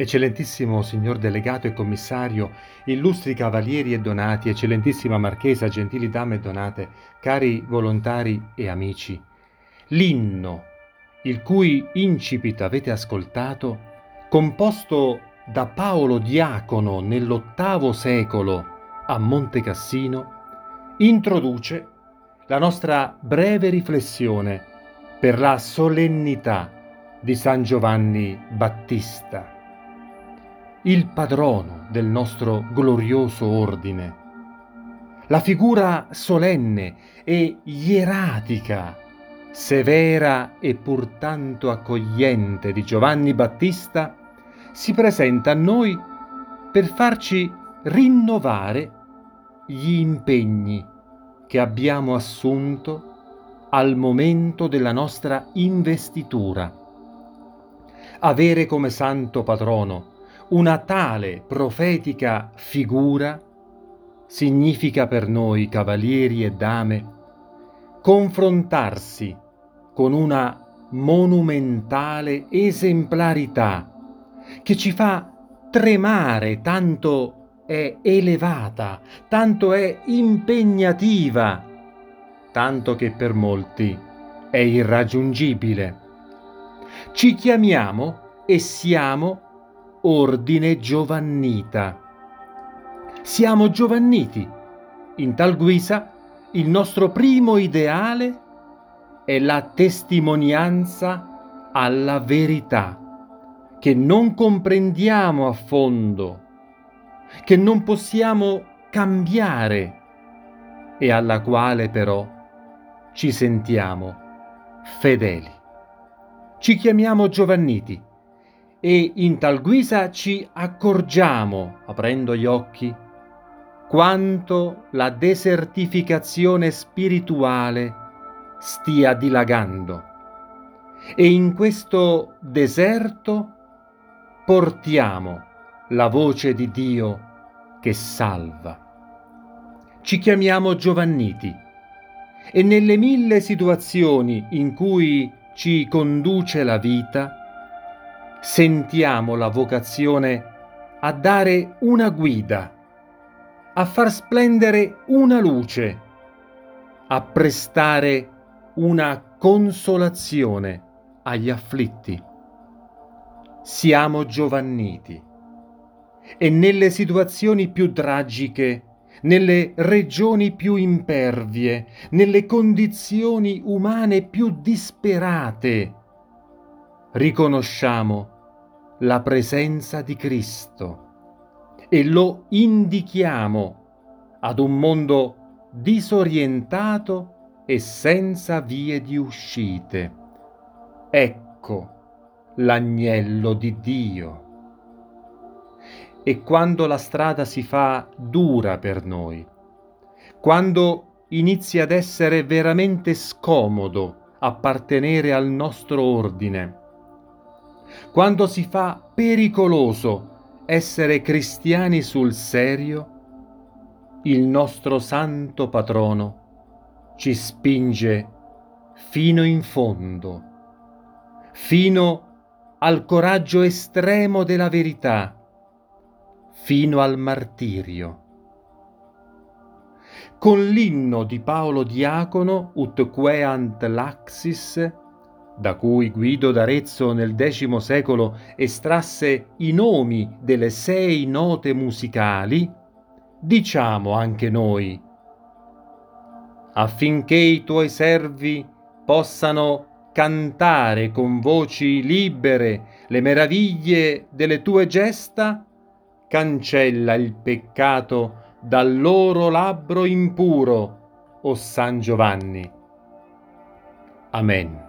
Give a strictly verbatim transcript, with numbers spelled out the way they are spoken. Eccellentissimo signor delegato e commissario, illustri cavalieri e donati, eccellentissima marchesa, gentili dame e donate, cari volontari e amici, l'inno, il cui incipit avete ascoltato, composto da Paolo Diacono nell'ottavo secolo a Montecassino, introduce la nostra breve riflessione per la solennità di San Giovanni Battista, il padrono del nostro glorioso ordine, la figura solenne e ieratica, severa e pur tanto accogliente di Giovanni Battista, si presenta a noi per farci rinnovare gli impegni che abbiamo assunto al momento della nostra investitura. Avere come santo patrono una tale profetica figura significa per noi, cavalieri e dame, confrontarsi con una monumentale esemplarità che ci fa tremare, tanto è elevata, tanto è impegnativa, tanto che per molti è irraggiungibile. Ci chiamiamo e siamo Ordine giovannita. Siamo giovanniti. In tal guisa, il nostro primo ideale è la testimonianza alla verità, che non comprendiamo a fondo, che non possiamo cambiare e alla quale però ci sentiamo fedeli. Ci chiamiamo Giovanniti e in tal guisa ci accorgiamo, aprendo gli occhi, quanto la desertificazione spirituale stia dilagando. E in questo deserto portiamo la voce di Dio che salva. Ci chiamiamo Giovanniti e nelle mille situazioni in cui ci conduce la vita sentiamo la vocazione a dare una guida, a far splendere una luce, a prestare una consolazione agli afflitti. Siamo Giovanniti e nelle situazioni più tragiche, nelle regioni più impervie, nelle condizioni umane più disperate, riconosciamo la presenza di Cristo e lo indichiamo ad un mondo disorientato e senza vie di uscite. Ecco l'agnello di Dio. E quando la strada si fa dura per noi, quando inizia ad essere veramente scomodo appartenere al nostro ordine, quando si fa pericoloso essere cristiani sul serio, il nostro santo patrono ci spinge fino in fondo, fino al coraggio estremo della verità, fino al martirio. Con l'inno di Paolo Diacono, ut queant laxis, da cui Guido d'Arezzo nel decimo secolo estrasse i nomi delle sei note musicali, diciamo anche noi: affinché i tuoi servi possano cantare con voci libere le meraviglie delle tue gesta, cancella il peccato dal loro labbro impuro, o San Giovanni. Amen.